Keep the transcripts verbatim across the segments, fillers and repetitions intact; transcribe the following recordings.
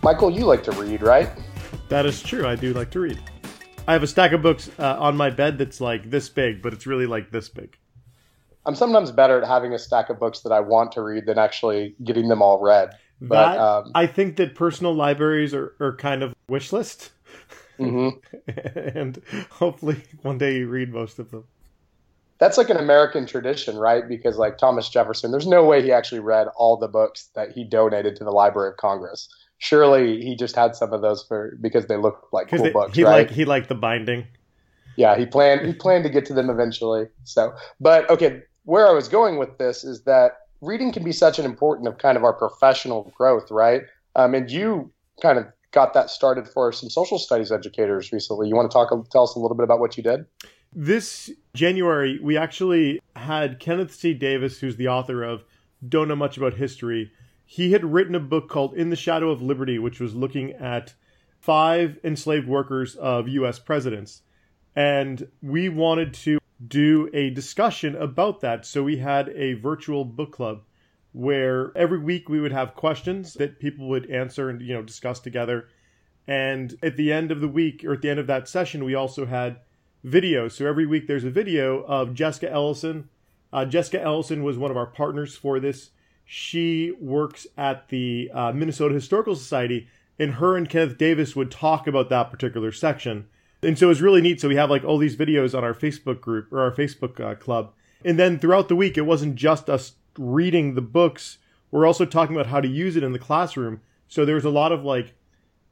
Michael, you like to read, right? That is true. I do like to read. I have a stack of books uh, on my bed that's like this big, but it's really like this big. I'm sometimes better at having a stack of books that I want to read than actually getting them all read. But that, um, I think that personal libraries are, are kind of a wish list. Mm-hmm. And hopefully one day you read most of them. That's like an American tradition, right? Because like Thomas Jefferson, there's no way he actually read all the books that he donated to the Library of Congress. Surely he just had some of those for because they looked like cool they, books, he right? Liked, he liked the binding. Yeah, he planned he planned to get to them eventually. So, but okay, where I was going with this is that reading can be such an important of kind of our professional growth, right? Um, and you kind of got that started for some social studies educators recently. You want to talk tell us a little bit about what you did? This January, we actually had Kenneth C. Davis, who's the author of Don't Know Much About History. He had written a book called In the Shadow of Liberty, which was looking at five enslaved workers of U S presidents. And we wanted to do a discussion about that. So we had a virtual book club where every week we would have questions that people would answer and, you know, discuss together. And at the end of the week, or at the end of that session, we also had videos. So every week there's a video of Jessica Ellison. Uh, Jessica Ellison was one of our partners for this. She works at the uh, Minnesota Historical Society, and her and Kenneth Davis would talk about that particular section. And so it was really neat. So we have like all these videos on our Facebook group or our Facebook uh, club. And then throughout the week, it wasn't just us reading the books. We're also talking about how to use it in the classroom. So there was a lot of like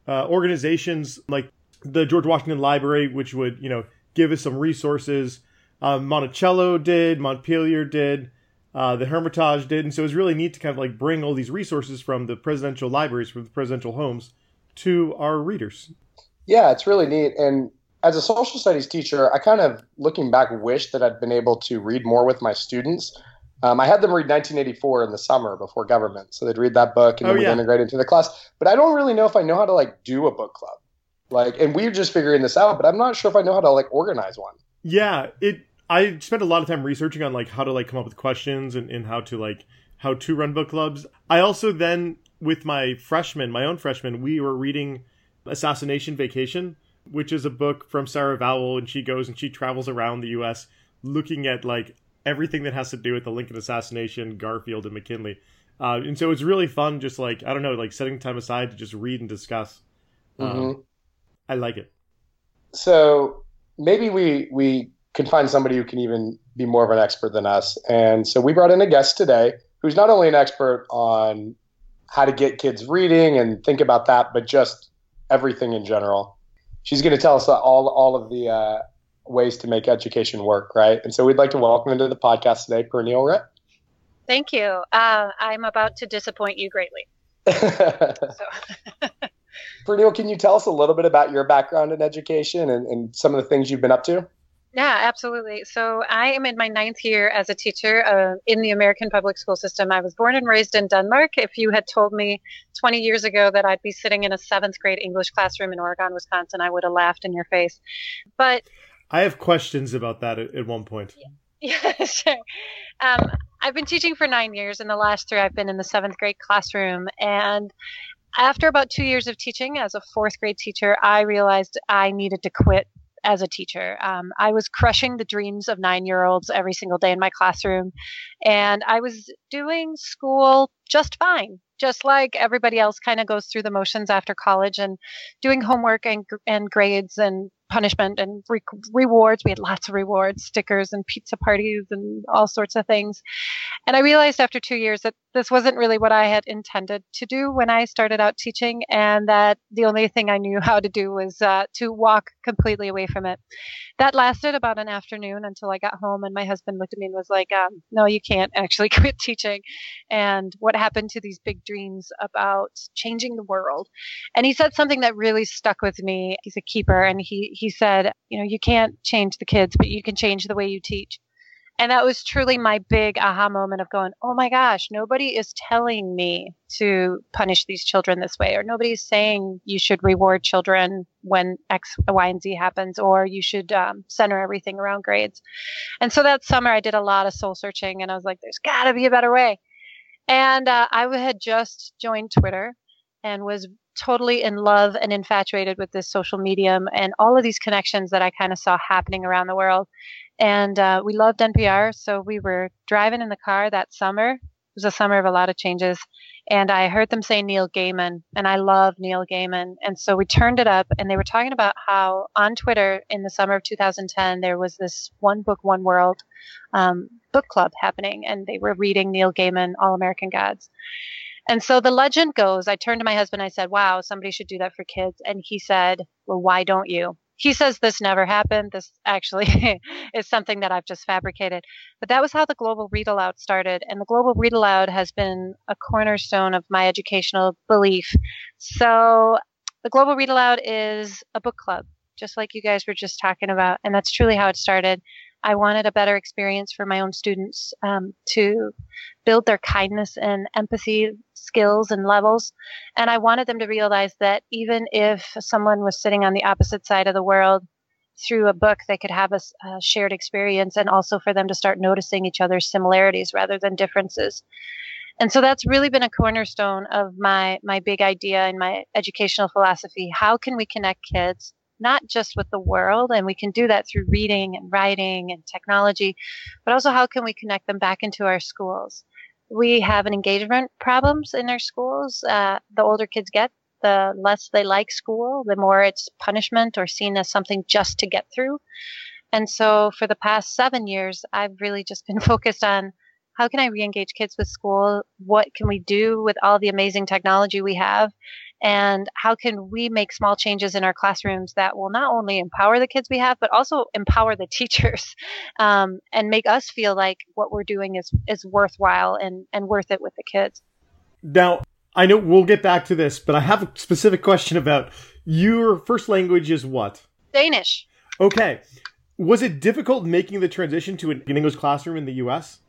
uh, organizations like the George Washington Library, which would, you know, give us some resources. Um, Monticello did, Montpelier did. Uh, the Hermitage did. And so it was really neat to kind of like bring all these resources from the presidential libraries, from the presidential homes to our readers. Yeah, it's really neat. And as a social studies teacher, I kind of, looking back, wish that I'd been able to read more with my students. Um, I had them read nineteen eighty-four in the summer before government. So they'd read that book and oh, then we'd yeah. integrate into the class. But I don't really know if I know how to like do a book club. Like, and we're just figuring this out, but I'm not sure if I know how to like organize one. Yeah, it I spent a lot of time researching on like how to like come up with questions and, and how to like how to run book clubs. I also then with my freshmen, my own freshmen, we were reading Assassination Vacation, which is a book from Sarah Vowell. And she goes and she travels around the U S looking at like everything that has to do with the Lincoln assassination, Garfield and McKinley. Uh, and so it's really fun. Just like, I don't know, like setting time aside to just read and discuss. Mm-hmm. Um, I like it. So maybe we, we, can find somebody who can even be more of an expert than us. And so we brought in a guest today who's not only an expert on how to get kids reading and think about that, but just everything in general. She's going to tell us all, all of the uh, ways to make education work, right? And so we'd like to welcome into the podcast today, Pernille Ripp. Thank you. Uh, I'm about to disappoint you greatly. Pernille, can you tell us a little bit about your background in education and, and some of the things you've been up to? Yeah, absolutely. So I am in my ninth year as a teacher uh, in the American public school system. I was born and raised in Denmark. If you had told me twenty years ago that I'd be sitting in a seventh grade English classroom in Oregon, Wisconsin, I would have laughed in your face. But I have questions about that at, at one point. Yeah, yeah sure. Um, I've been teaching for nine years. In the last three, I've been in the seventh grade classroom. And after about two years of teaching as a fourth grade teacher, I realized I needed to quit. As a teacher, um, I was crushing the dreams of nine-year-olds every single day in my classroom, and I was doing school just fine, just like everybody else kind of goes through the motions after college and doing homework and and grades and punishment and re- rewards. We had lots of rewards, stickers and pizza parties and all sorts of things. And I realized after two years that this wasn't really what I had intended to do when I started out teaching, and that the only thing I knew how to do was uh, to walk completely away from it. That lasted about an afternoon until I got home, and my husband looked at me and was like, um, no, you can't actually quit teaching. And what happened to these big dreams about changing the world? And he said something that really stuck with me. He's a keeper, and he he said, you know, you can't change the kids, but you can change the way you teach. And that was truly my big aha moment of going, oh my gosh, nobody is telling me to punish these children this way, or nobody's saying you should reward children when X, Y, and Z happens, or you should um, center everything around grades. And so that summer I did a lot of soul searching, and I was like, there's got to be a better way. And uh, I had just joined Twitter and was totally in love and infatuated with this social medium and all of these connections that I kind of saw happening around the world. And uh, we loved N P R, so we were driving in the car that summer. It was a summer of a lot of changes. And I heard them say Neil Gaiman, and I love Neil Gaiman. And so we turned it up, and they were talking about how on Twitter in the summer of two thousand ten, there was this One Book, One World um, book club happening, and they were reading Neil Gaiman, All American Gods. And so the legend goes, I turned to my husband, I said, wow, somebody should do that for kids. And he said, well, why don't you? He says this never happened. This actually is something that I've just fabricated. But that was how the Global Read Aloud started. And the Global Read Aloud has been a cornerstone of my educational belief. So the Global Read Aloud is a book club, just like you guys were just talking about. And that's truly how it started. I wanted a better experience for my own students um, to build their kindness and empathy skills and levels. And I wanted them to realize that even if someone was sitting on the opposite side of the world, through a book, they could have a, a shared experience, and also for them to start noticing each other's similarities rather than differences. And so that's really been a cornerstone of my, my big idea and my educational philosophy. How can we connect kids? Not just with the world, and we can do that through reading and writing and technology, but also how can we connect them back into our schools? We have an engagement problems in our schools. Uh, the older kids get, the less they like school, the more it's punishment or seen as something just to get through. And so for the past seven years, I've really just been focused on how can I re-engage kids with school? What can we do with all the amazing technology we have? And how can we make small changes in our classrooms that will not only empower the kids we have, but also empower the teachers um, and make us feel like what we're doing is, is worthwhile and, and worth it with the kids. Now, I know we'll get back to this, but I have a specific question about your first language is what? Danish. Okay. Was it difficult making the transition to an English classroom in the U S?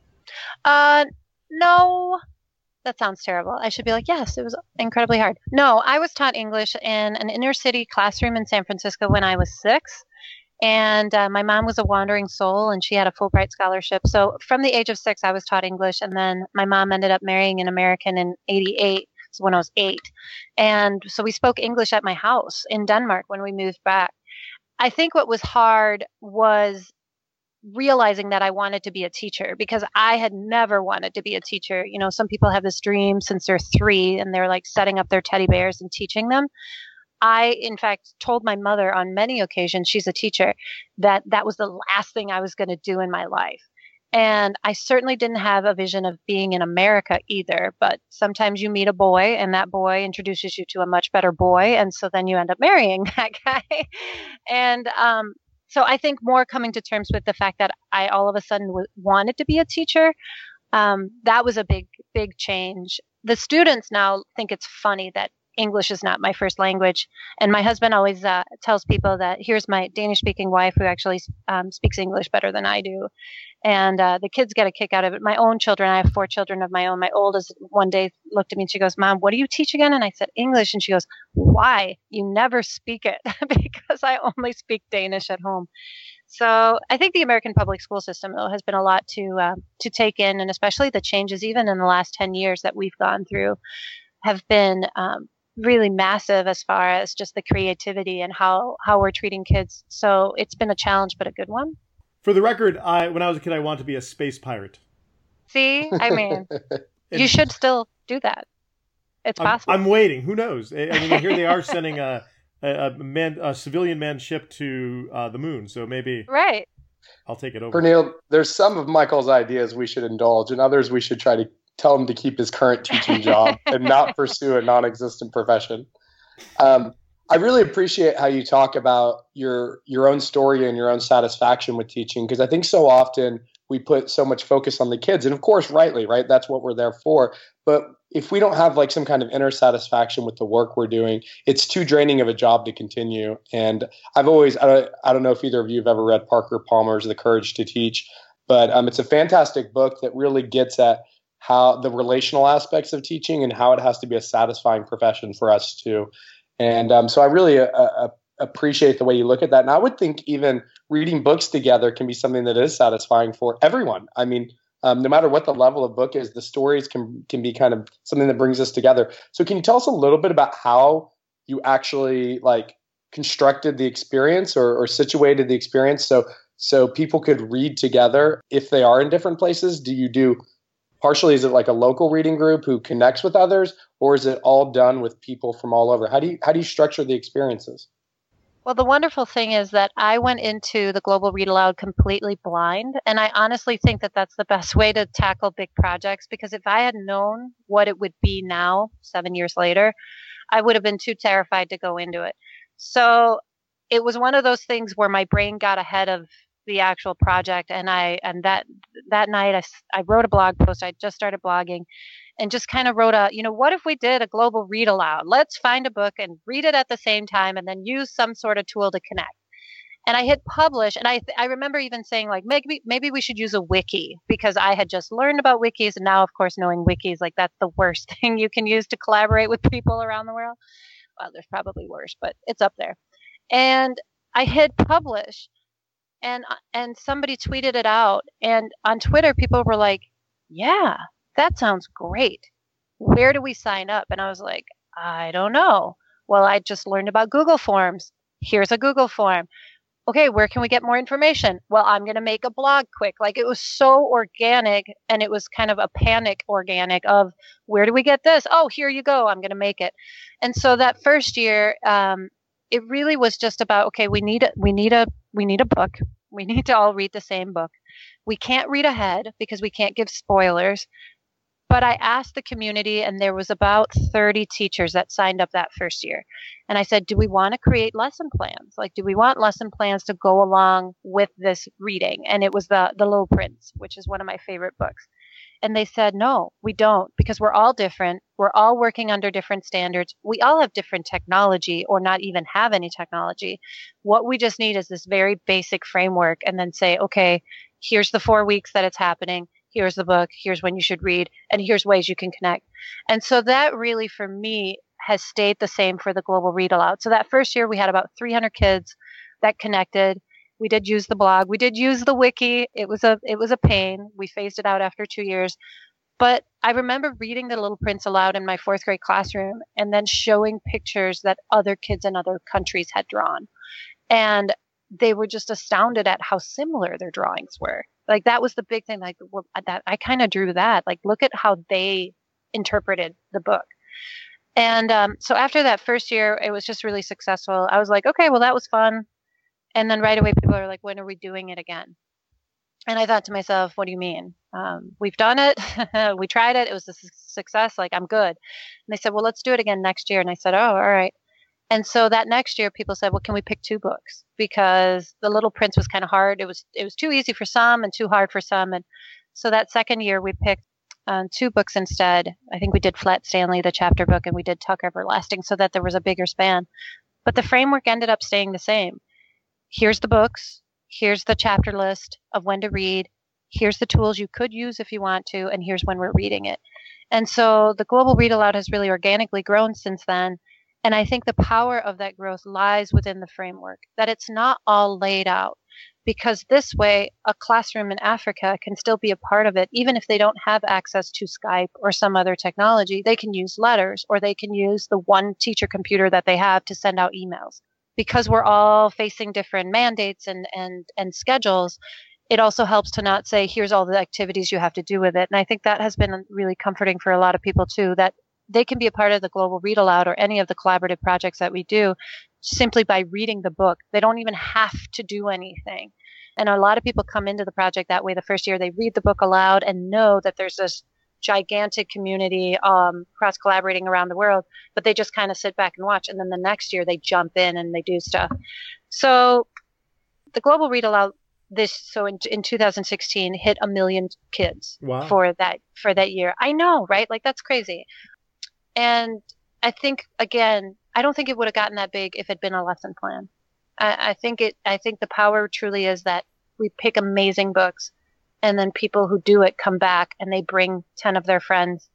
Uh, no. That sounds terrible. I should be like, yes, it was incredibly hard. No, I was taught English in an inner city classroom in San Francisco when I was six. And uh, my mom was a wandering soul, and she had a Fulbright scholarship. So from the age of six, I was taught English. And then my mom ended up marrying an American in eighty-eight, so when I was eight. And so we spoke English at my house in Denmark when we moved back. I think what was hard was realizing that I wanted to be a teacher, because I had never wanted to be a teacher. You know, some people have this dream since they're three and they're like setting up their teddy bears and teaching them. I, in fact, told my mother on many occasions, she's a teacher, that that was the last thing I was going to do in my life. And I certainly didn't have a vision of being in America either. But sometimes you meet a boy, and that boy introduces you to a much better boy. And so then you end up marrying that guy. and, um, So I think more coming to terms with the fact that I all of a sudden w- wanted to be a teacher, um, that was a big, big change. The students now think it's funny that English is not my first language. And my husband always uh, tells people that here's my Danish-speaking wife who actually um, speaks English better than I do. And uh, the kids get a kick out of it. My own children, I have four children of my own. My oldest one day looked at me and she goes, Mom, what do you teach again? And I said, English. And she goes, why? You never speak it because I only speak Danish at home. So I think the American public school system, though, has been a lot to uh, to take in. And especially the changes even in the last ten years that we've gone through have been um, really massive as far as just the creativity and how, how we're treating kids. So it's been a challenge, but a good one. For the record, I when I was a kid, I wanted to be a space pirate. See? I mean, you should still do that. It's I'm, possible. I'm waiting. Who knows? I mean, here they are sending a, a, man, a civilian manned ship to uh, the moon. So maybe right. I'll take it over. Pernille, there's some of Michael's ideas we should indulge and others we should try to tell him to keep his current teaching job and not pursue a non-existent profession. Um, I really appreciate how you talk about your your own story and your own satisfaction with teaching, because I think so often we put so much focus on the kids, and of course, rightly, right? That's what we're there for. But if we don't have like some kind of inner satisfaction with the work we're doing, it's too draining of a job to continue. And I've always, I don't, I don't know if either of you have ever read Parker Palmer's The Courage to Teach, but um, it's a fantastic book that really gets at how the relational aspects of teaching and how it has to be a satisfying profession for us too. And um, so I really uh, uh, appreciate the way you look at that. And I would think even reading books together can be something that is satisfying for everyone. I mean, um, no matter what the level of book is, the stories can can be kind of something that brings us together. So can you tell us a little bit about how you actually like constructed the experience or, or situated the experience so so people could read together if they are in different places? Do you do partially, is it like a local reading group who connects with others, or is it all done with people from all over? How do you how do you structure the experiences? Well, the wonderful thing is that I went into the Global Read Aloud completely blind, and I honestly think that that's the best way to tackle big projects, because if I had known what it would be now, seven years later, I would have been too terrified to go into it. So it was one of those things where my brain got ahead of the actual project, and I and that that night I, I wrote a blog post. I just started blogging and just kind of wrote a, you know, what if we did a global read aloud? Let's find a book and read it at the same time and then use some sort of tool to connect. And I hit publish, and I I remember even saying like maybe maybe we should use a wiki, because I had just learned about wikis, and now of course knowing wikis, like that's the worst thing you can use to collaborate with people around the world. Well, there's probably worse, but it's up there. And I hit publish. And and somebody tweeted it out, and on Twitter, people were like, yeah, that sounds great. Where do we sign up? And I was like, I don't know. Well, I just learned about Google Forms. Here's a Google form. Okay, where can we get more information? Well, I'm going to make a blog quick. Like, it was so organic, and it was kind of a panic organic of where do we get this? Oh, here you go. I'm going to make it. And so that first year, um, it really was just about, okay, we need a, we need a, we need a book. We need to all read the same book. We can't read ahead because we can't give spoilers. But I asked the community, and there was about thirty teachers that signed up that first year. And I said, do we want to create lesson plans? Like, do we want lesson plans to go along with this reading? And it was the, the Little Prince, which is one of my favorite books. And they said, no, we don't, because we're all different. We're all working under different standards. We all have different technology or not even have any technology. What we just need is this very basic framework, and then say, okay, here's the four weeks that it's happening. Here's the book. Here's when you should read. And here's ways you can connect. And so that really, for me, has stayed the same for the Global Read Aloud. So that first year, we had about three hundred kids that connected. We did use the blog. We did use the wiki. It was a it was a pain. We phased it out after two years. But I remember reading The Little Prince aloud in my fourth grade classroom, and then showing pictures that other kids in other countries had drawn. And they were just astounded at how similar their drawings were. Like, that was the big thing. Like, well, that I kind of drew that. Like, look at how they interpreted the book. And um, so after that first year, it was just really successful. I was like, okay, well, that was fun. And then right away, people are like, when are we doing it again? And I thought to myself, what do you mean? Um, we've done it. We tried it. It was a su- success. Like, I'm good. And they said, well, let's do it again next year. And I said, oh, all right. And so that next year, people said, well, can we pick two books? Because The Little Prince was kind of hard. It was it was too easy for some and too hard for some. And so that second year, we picked um, two books instead. I think we did Flat Stanley, the chapter book, and we did Tuck Everlasting, so that there was a bigger span. But the framework ended up staying the same. Here's the books, here's the chapter list of when to read, here's the tools you could use if you want to, and here's when we're reading it. And so the Global Read Aloud has really organically grown since then. And I think the power of that growth lies within the framework, that it's not all laid out, because this way a classroom in Africa can still be a part of it. Even if they don't have access to Skype or some other technology, they can use letters, or they can use the one teacher computer that they have to send out emails. Because we're all facing different mandates and, and, and schedules, it also helps to not say, here's all the activities you have to do with it. And I think that has been really comforting for a lot of people, too, that they can be a part of the Global Read Aloud or any of the collaborative projects that we do simply by reading the book. They don't even have to do anything. And a lot of people come into the project that way. The first year, they read the book aloud and know that there's this gigantic community, um, cross collaborating around the world, but they just kind of sit back and watch. And then the next year they jump in and they do stuff. So the Global Read Aloud this, so in, in two thousand sixteen hit a million kids. Wow. for that, for that year. I know, right? Like that's crazy. And I think, again, I don't think it would have gotten that big if it had been a lesson plan. I, I think it, I think the power truly is that we pick amazing books, and then people who do it come back and they bring ten of their friends,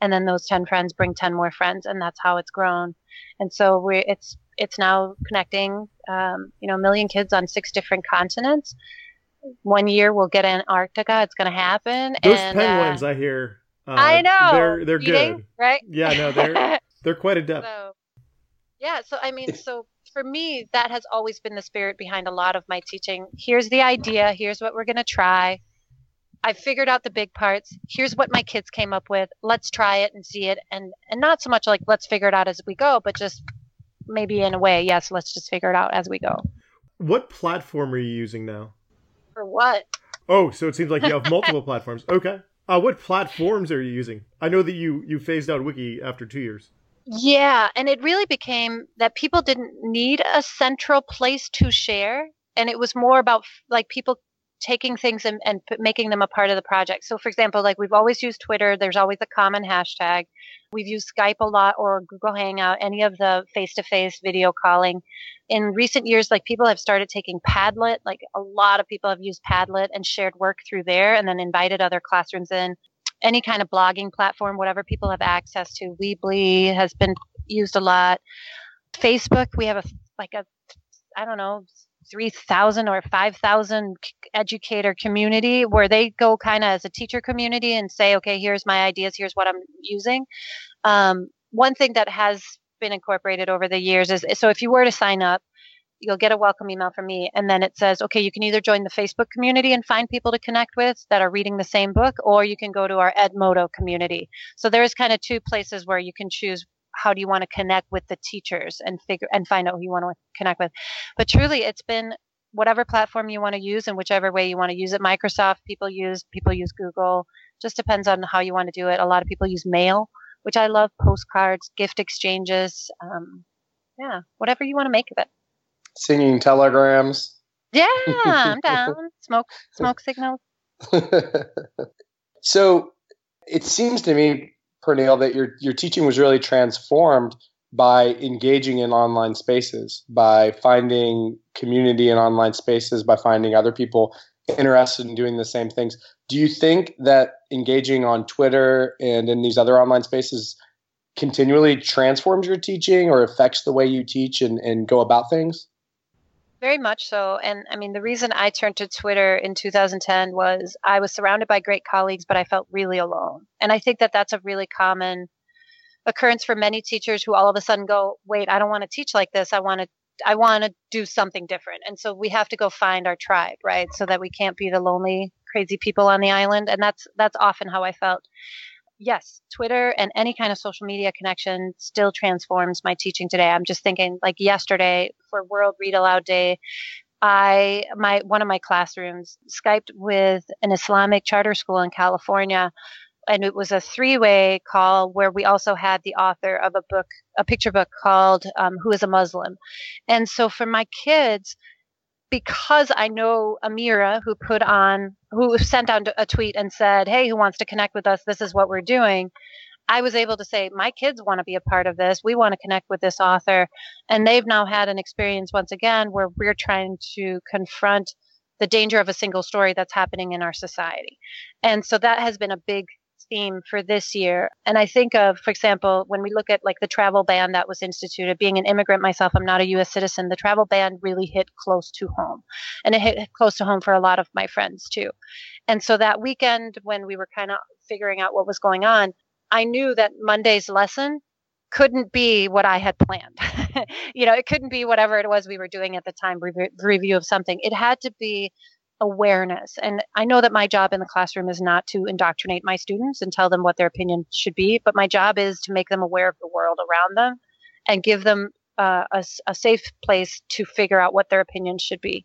and then those ten friends bring ten more friends, and that's how it's grown. And so we it's it's now connecting, um, you know, a million kids on six different continents. One year we'll get Antarctica. It's going to happen. Those and, penguins, uh, I hear. Uh, I know. They're they're eating, good, right? Yeah, no, they're they're quite adept. So, yeah, so I mean, so. For me, that has always been the spirit behind a lot of my teaching. Here's the idea. Here's what we're going to try. I figured out the big parts. Here's what my kids came up with. Let's try it and see it. And, and not so much like let's figure it out as we go, but just maybe in a way, yes, let's just figure it out as we go. What platform are you using now? For what? Oh, so it seems like you have multiple platforms. Okay. Uh, what platforms are you using? I know that you, you phased out Wiki after two years. Yeah. And it really became that people didn't need a central place to share. And it was more about like people taking things and, and p- making them a part of the project. So, for example, like we've always used Twitter. There's always a common hashtag. We've used Skype a lot, or Google Hangout, any of the face-to-face video calling. In recent years, like people have started taking Padlet. Like a lot of people have used Padlet and shared work through there and then invited other classrooms in. Any kind of blogging platform, whatever people have access to. Weebly has been used a lot. Facebook, we have a like a, I don't know, three thousand or five thousand educator community where they go kind of as a teacher community and say, okay, here's my ideas, here's what I'm using. Um, one thing that has been incorporated over the years is, so if you were to sign up, you'll get a welcome email from me. And then it says, okay, you can either join the Facebook community and find people to connect with that are reading the same book, or you can go to our Edmodo community. So there's kind of two places where you can choose how do you want to connect with the teachers and figure and find out who you want to connect with. But truly it's been whatever platform you want to use and whichever way you want to use it. Microsoft people use, people use Google, just depends on how you want to do it. A lot of people use mail, which I love, postcards, gift exchanges. Um, yeah, whatever you want to make of it. Singing telegrams. Yeah, I'm down. Smoke, smoke signals. So it seems to me, Pernille, that your your teaching was really transformed by engaging in online spaces, by finding community in online spaces, by finding other people interested in doing the same things. Do you think that engaging on Twitter and in these other online spaces continually transforms your teaching or affects the way you teach and, and go about things? Very much so. And I mean, the reason I turned to Twitter in two thousand ten was I was surrounded by great colleagues, but I felt really alone. And I think that that's a really common occurrence for many teachers who all of a sudden go, wait, I don't want to teach like this. I want to, I want to do something different. And so we have to go find our tribe, right? So that we can't be the lonely, crazy people on the island. And that's, that's often how I felt. Yes, Twitter and any kind of social media connection still transforms my teaching today. I'm just thinking like yesterday for World Read Aloud Day, I my one of my classrooms Skyped with an Islamic charter school in California, and it was a three-way call where we also had the author of a book, a picture book called um, Who is a Muslim? And so for my kids, because I know Amira, who put on, who sent out a tweet and said, hey, who wants to connect with us? This is what we're doing. I was able to say, my kids want to be a part of this. We want to connect with this author. And they've now had an experience once again where we're trying to confront the danger of a single story that's happening in our society. And so that has been a big theme for this year. And I think of, for example, when we look at like the travel ban that was instituted, being an immigrant myself, I'm not a U S citizen. The travel ban really hit close to home, and it hit close to home for a lot of my friends too. And so that weekend when we were kind of figuring out what was going on, I knew that Monday's lesson couldn't be what I had planned. You know, it couldn't be whatever it was we were doing at the time, re- review of something. It had to be awareness. And I know that my job in the classroom is not to indoctrinate my students and tell them what their opinion should be, but my job is to make them aware of the world around them and give them uh, a, a safe place to figure out what their opinion should be.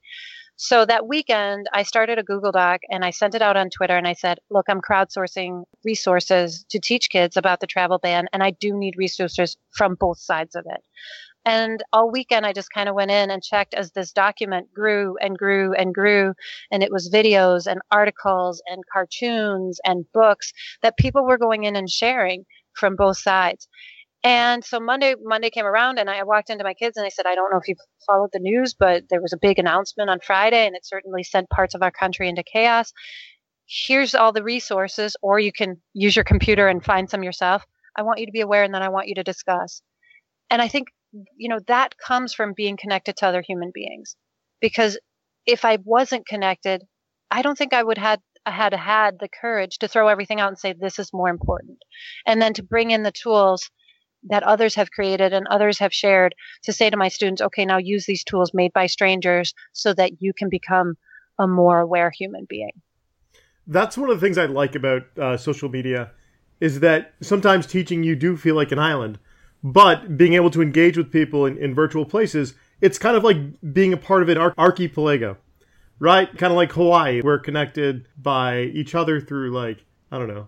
So that weekend, I started a Google Doc and I sent it out on Twitter and I said, look, I'm crowdsourcing resources to teach kids about the travel ban, and I do need resources from both sides of it. And all weekend, I just kind of went in and checked as this document grew and grew and grew. And it was videos and articles and cartoons and books that people were going in and sharing from both sides. And so Monday, Monday came around and I walked into my kids and I said, I don't know if you've followed the news, but there was a big announcement on Friday and it certainly sent parts of our country into chaos. Here's all the resources, or you can use your computer and find some yourself. I want you to be aware and then I want you to discuss. And I think, you know, that comes from being connected to other human beings, because if I wasn't connected, I don't think I would have had had the courage to throw everything out and say, this is more important. And then to bring in the tools that others have created and others have shared to say to my students, okay, now use these tools made by strangers so that you can become a more aware human being. That's one of the things I like about uh, social media, is that sometimes teaching you do feel like an island, but being able to engage with people in, in virtual places, it's kind of like being a part of an arch- archipelago, right? Kind of like Hawaii. We're connected by each other through, like, I don't know,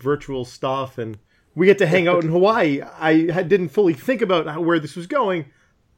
virtual stuff, and we get to hang out in Hawaii. I had, didn't fully think about how, where this was going,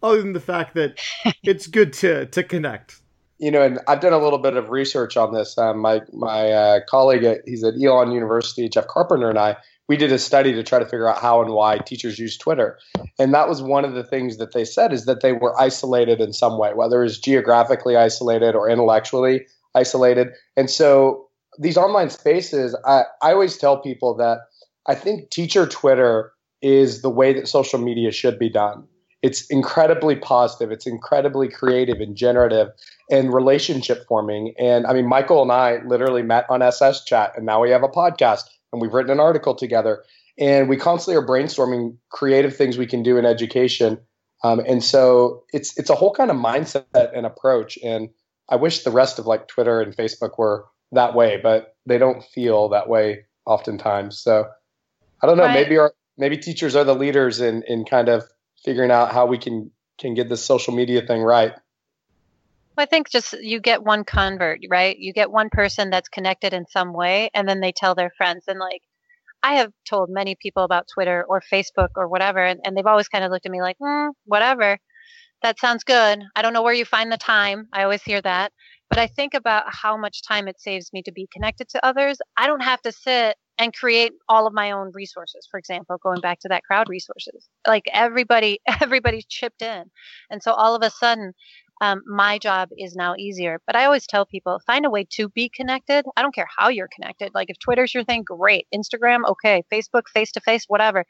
other than the fact that it's good to to connect. You know, and I've done a little bit of research on this. Um, my my uh, colleague, at, he's at Elon University, Jeff Carpenter, and I, we did a study to try to figure out how and why teachers use Twitter. And that was one of the things that they said, is that they were isolated in some way, whether it's geographically isolated or intellectually isolated. And so these online spaces, I, I always tell people that I think teacher Twitter is the way that social media should be done. It's incredibly positive. It's incredibly creative and generative and relationship forming. And I mean, Michael and I literally met on S S Chat, and now we have a podcast and we've written an article together, and we constantly are brainstorming creative things we can do in education. Um, and so it's, it's a whole kind of mindset and approach. And I wish the rest of like Twitter and Facebook were that way, but they don't feel that way oftentimes. So I don't know. Right. Maybe our, maybe teachers are the leaders in, in kind of figuring out how we can, can get this social media thing right. Well, I think just you get one convert, right? You get one person that's connected in some way, and then they tell their friends. And like, I have told many people about Twitter or Facebook or whatever, and, and they've always kind of looked at me like, mm, whatever. That sounds good. I don't know where you find the time. I always hear that. But I think about how much time it saves me to be connected to others. I don't have to sit and create all of my own resources. For example, going back to that crowd resources, like everybody, everybody's chipped in. And so all of a sudden, um, my job is now easier. But I always tell people, find a way to be connected. I don't care how you're connected. Like if Twitter's your thing, great. Instagram, okay. Facebook, face-to-face, whatever.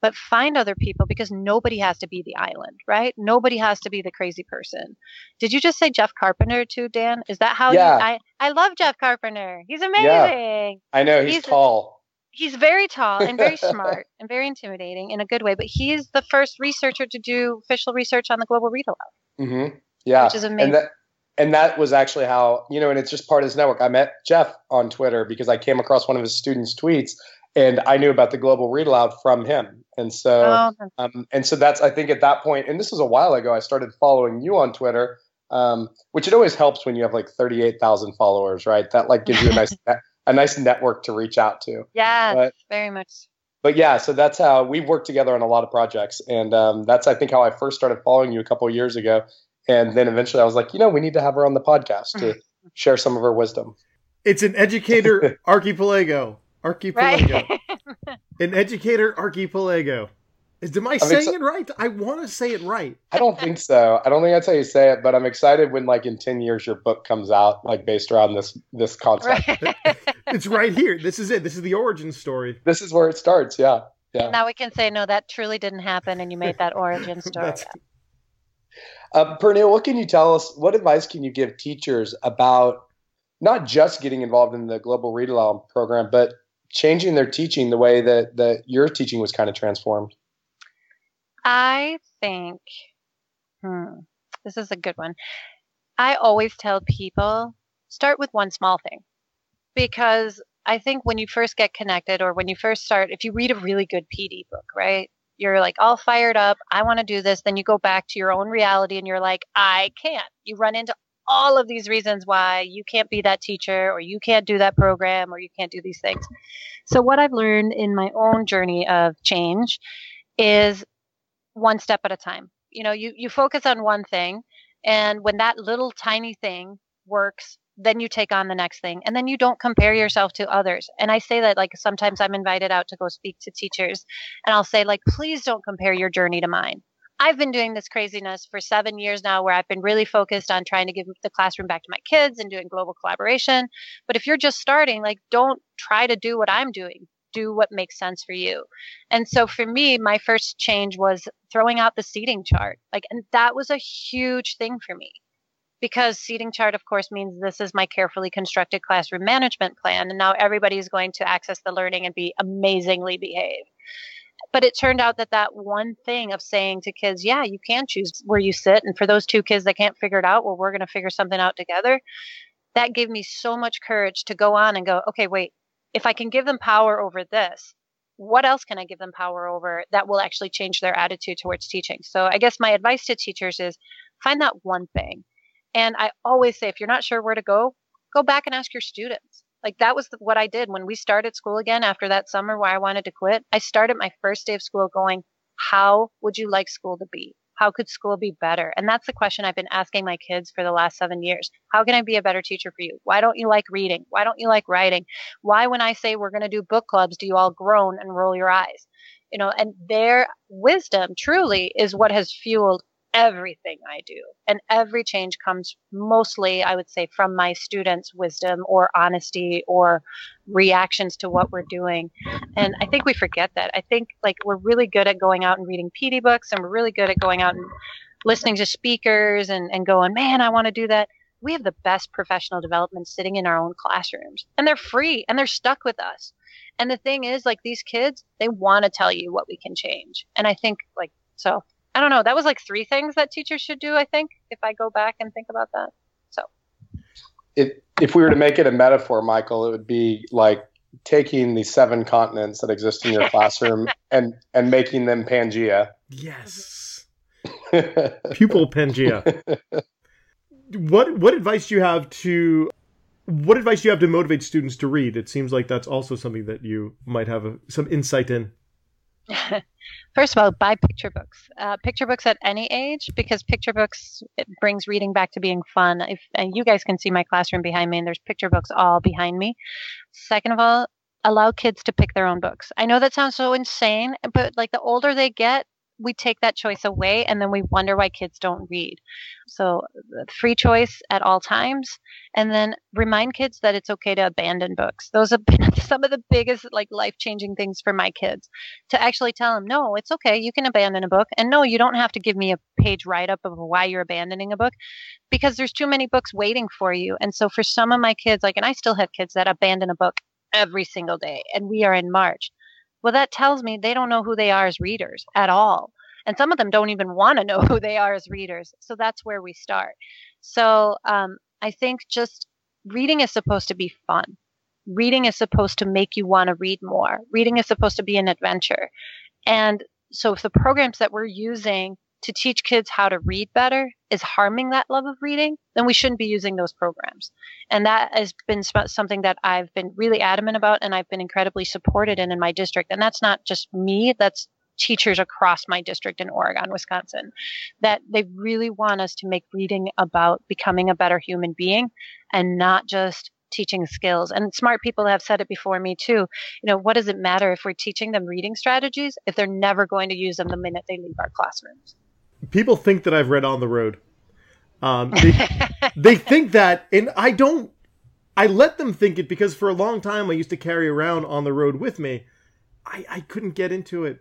But find other people, because nobody has to be the island, right? Nobody has to be the crazy person. Did you just say Jeff Carpenter too, Dan? Is that how yeah. you, I, I love Jeff Carpenter. He's amazing. Yeah. I know. He's, he's tall. He's very tall and very smart and very intimidating in a good way. But he's the first researcher to do official research on the Global Read Aloud. Mm-hmm. Yeah. Which is amazing. And that, and that was actually how, you know, and it's just part of his network. I met Jeff on Twitter because I came across one of his students' tweets, and I knew about the Global Read Aloud from him. And so, oh. um, and so that's, I think at that point, and this was a while ago, I started following you on Twitter, um, which it always helps when you have like thirty-eight thousand followers, right? That like gives you a nice, a nice network to reach out to. Yeah, but, very much. But yeah, so that's how we've worked together on a lot of projects. And um, that's, I think, how I first started following you a couple of years ago. And then eventually I was like, you know, we need to have her on the podcast to share some of her wisdom. It's an educator archipelago. Archipelago. Right. An educator archipelago. Is, am I I'm saying exci- it right? I want to say it right. I don't think so. I don't think that's how you say it, but I'm excited when, like, in ten years, your book comes out, like, based around this this concept. Right. It's right here. This is it. This is the origin story. This is where it starts, yeah. yeah. Now we can say, no, that truly didn't happen, and you made that origin story. uh, Pernille, what can you tell us? What advice can you give teachers about not just getting involved in the Global Read Aloud program, but changing their teaching the way that, that your teaching was kind of transformed? I think, hmm, this is a good one. I always tell people, start with one small thing, because I think when you first get connected, or when you first start, if you read a really good P D book, right? You're like all fired up. I want to do this. Then you go back to your own reality and you're like, I can't. You run into all of these reasons why you can't be that teacher, or you can't do that program, or you can't do these things. So what I've learned in my own journey of change is one step at a time. You know, you, you focus on one thing, and when that little tiny thing works, then you take on the next thing, and then you don't compare yourself to others. And I say that, like, sometimes I'm invited out to go speak to teachers, and I'll say, like, please don't compare your journey to mine. I've been doing this craziness for seven years now, where I've been really focused on trying to give the classroom back to my kids and doing global collaboration. But if you're just starting, like, don't try to do what I'm doing. Do what makes sense for you. And so for me, my first change was throwing out the seating chart. Like, and that was a huge thing for me. Because seating chart, of course, means this is my carefully constructed classroom management plan. And now everybody's going to access the learning and be amazingly behaved. But it turned out that that one thing of saying to kids, yeah, you can choose where you sit. And for those two kids that can't figure it out, well, we're going to figure something out together. That gave me so much courage to go on and go, okay, wait, if I can give them power over this, what else can I give them power over that will actually change their attitude towards teaching? So I guess my advice to teachers is find that one thing. And I always say, if you're not sure where to go, go back and ask your students. Like, that was what I did when we started school again after that summer where I wanted to quit. I started my first day of school going, how would you like school to be? How could school be better? And that's the question I've been asking my kids for the last seven years. How can I be a better teacher for you? Why don't you like reading? Why don't you like writing? Why, when I say we're going to do book clubs, do you all groan and roll your eyes? You know, and their wisdom truly is what has fueled everything I do. And every change comes mostly, I would say, from my students' wisdom or honesty or reactions to what we're doing. And I think we forget that. I think, like, we're really good at going out and reading P D books, and we're really good at going out and listening to speakers and, and going, man, I want to do that. We have the best professional development sitting in our own classrooms, and they're free and they're stuck with us. And the thing is, like, these kids, they want to tell you what we can change. And I think, like, so I don't know. That was like three things that teachers should do, I think, if I go back and think about that. So if if we were to make it a metaphor, Michael, it would be like taking the seven continents that exist in your classroom and, and making them Pangea. Yes. Pupil Pangea. What what advice do you have to what advice do you have to motivate students to read? It seems like that's also something that you might have a, some insight in. First of all, buy picture books. Uh, picture books at any age, because picture books, it brings reading back to being fun. If, and you guys can see my classroom behind me, and there's picture books all behind me. Second of all, allow kids to pick their own books. I know that sounds so insane, but like the older they get, we take that choice away, and then we wonder why kids don't read. So free choice at all times. And then remind kids that it's okay to abandon books. Those have been some of the biggest, like, life-changing things for my kids, to actually tell them, no, it's okay. You can abandon a book. And no, you don't have to give me a page write-up of why you're abandoning a book, because there's too many books waiting for you. And so for some of my kids, like, and I still have kids that abandon a book every single day, and we are in March. Well, that tells me they don't know who they are as readers at all. And some of them don't even want to know who they are as readers. So that's where we start. So um, I think just reading is supposed to be fun. Reading is supposed to make you want to read more. Reading is supposed to be an adventure. And so if the programs that we're using to teach kids how to read better is harming that love of reading, then we shouldn't be using those programs. And that has been something that I've been really adamant about, and I've been incredibly supported in in my district. And that's not just me, that's teachers across my district in Oregon, Wisconsin, that they really want us to make reading about becoming a better human being and not just teaching skills. And smart people have said it before me too. You know, what does it matter if we're teaching them reading strategies if they're never going to use them the minute they leave our classrooms? People think that I've read On the Road. Um, they, they think that, and I don't, I let them think it, because for a long time I used to carry around On the Road with me. I, I couldn't get into it.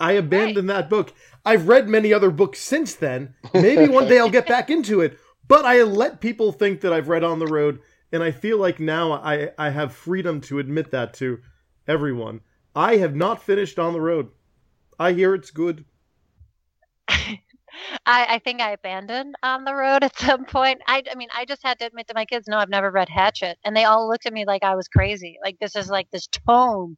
I abandoned right. that book. I've read many other books since then. Maybe one day I'll get back into it, but I let people think that I've read On the Road, and I feel like now I, I have freedom to admit that to everyone. I have not finished On the Road. I hear it's good. I, I think I abandoned On the Road at some point. I, I mean, I just had to admit to my kids, no, I've never read Hatchet. And they all looked at me like I was crazy. Like, this is like this tome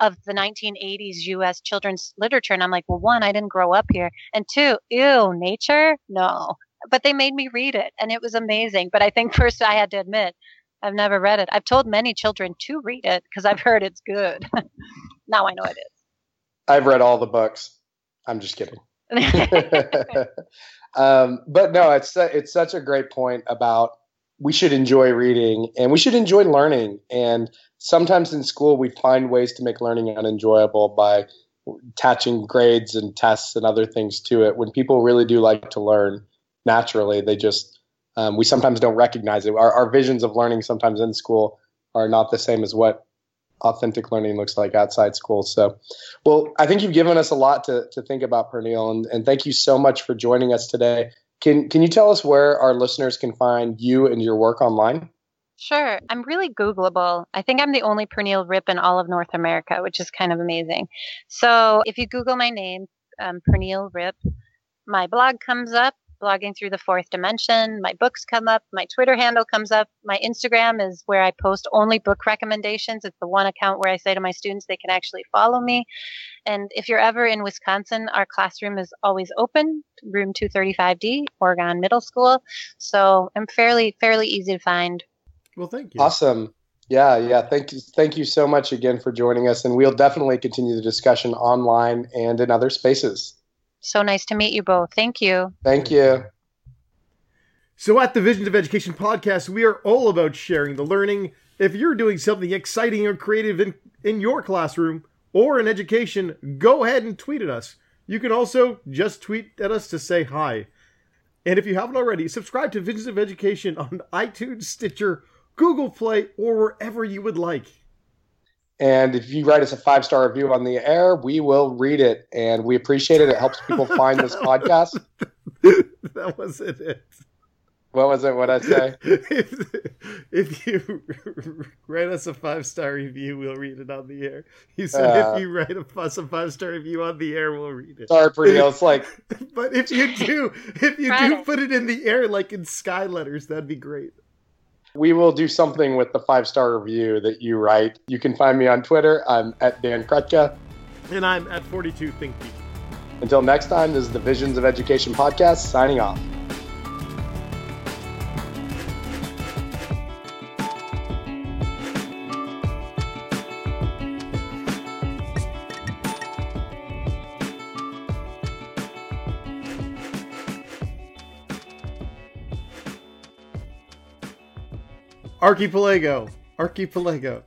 of the nineteen eighties U S children's literature. And I'm like, well, one, I didn't grow up here. And two, ew, nature? No. but they made me read it, and it was amazing. But I think first I had to admit I've never read it. I've told many children to read it because I've heard it's good. Now I know it is. I've read all the books. I'm just kidding. um, but no, it's it's such a great point about we should enjoy reading and we should enjoy learning. And sometimes in school, we find ways to make learning unenjoyable by attaching grades and tests and other things to it. When people really do like to learn naturally, they just, um, we sometimes don't recognize it. Our, our visions of learning sometimes in school are not the same as what authentic learning looks like outside school. So, well, I think you've given us a lot to, to think about, Pernille, and, and thank you so much for joining us today. Can can you tell us where our listeners can find you and your work online? Sure. I'm really Googleable. I think I'm the only Pernille Ripp in all of North America, which is kind of amazing. So if you Google my name, um, Pernille Ripp, my blog comes up, blogging through the fourth dimension. My books come up. My Twitter handle comes up. My Instagram is where I post only book recommendations. It's the one account where I say to my students they can actually follow me. And if you're ever in Wisconsin, our classroom is always open, room two thirty-five D, Oregon Middle School. So I'm fairly fairly easy to find. Well, thank you. Awesome. Yeah, yeah. Thank you. Thank you so much again for joining us. And we'll definitely continue the discussion online and in other spaces. So nice to meet you both. Thank you. Thank you. So at the Visions of Education podcast, we are all about sharing the learning. If you're doing something exciting or creative in, in your classroom or in education, go ahead and tweet at us. You can also just tweet at us to say hi. And if you haven't already, subscribe to Visions of Education on iTunes, Stitcher, Google Play, or wherever you would like. And if you write us a five-star review on the air, we will read it. And we appreciate it. It helps people find this podcast. That wasn't it. What was it? What I say? If, if you write us a five-star review, we'll read it on the air. You said uh, if you write us a five-star review on the air, we'll read it. Sorry, Pernille. It's like, but if you do, if you do put it in the air, like in sky letters, that'd be great. We will do something with the five-star review that you write. You can find me on Twitter. I'm at Dan Kretka. And I'm at forty-two Think. Until next time, this is the Visions of Education podcast, signing off. Archipelago. Archipelago.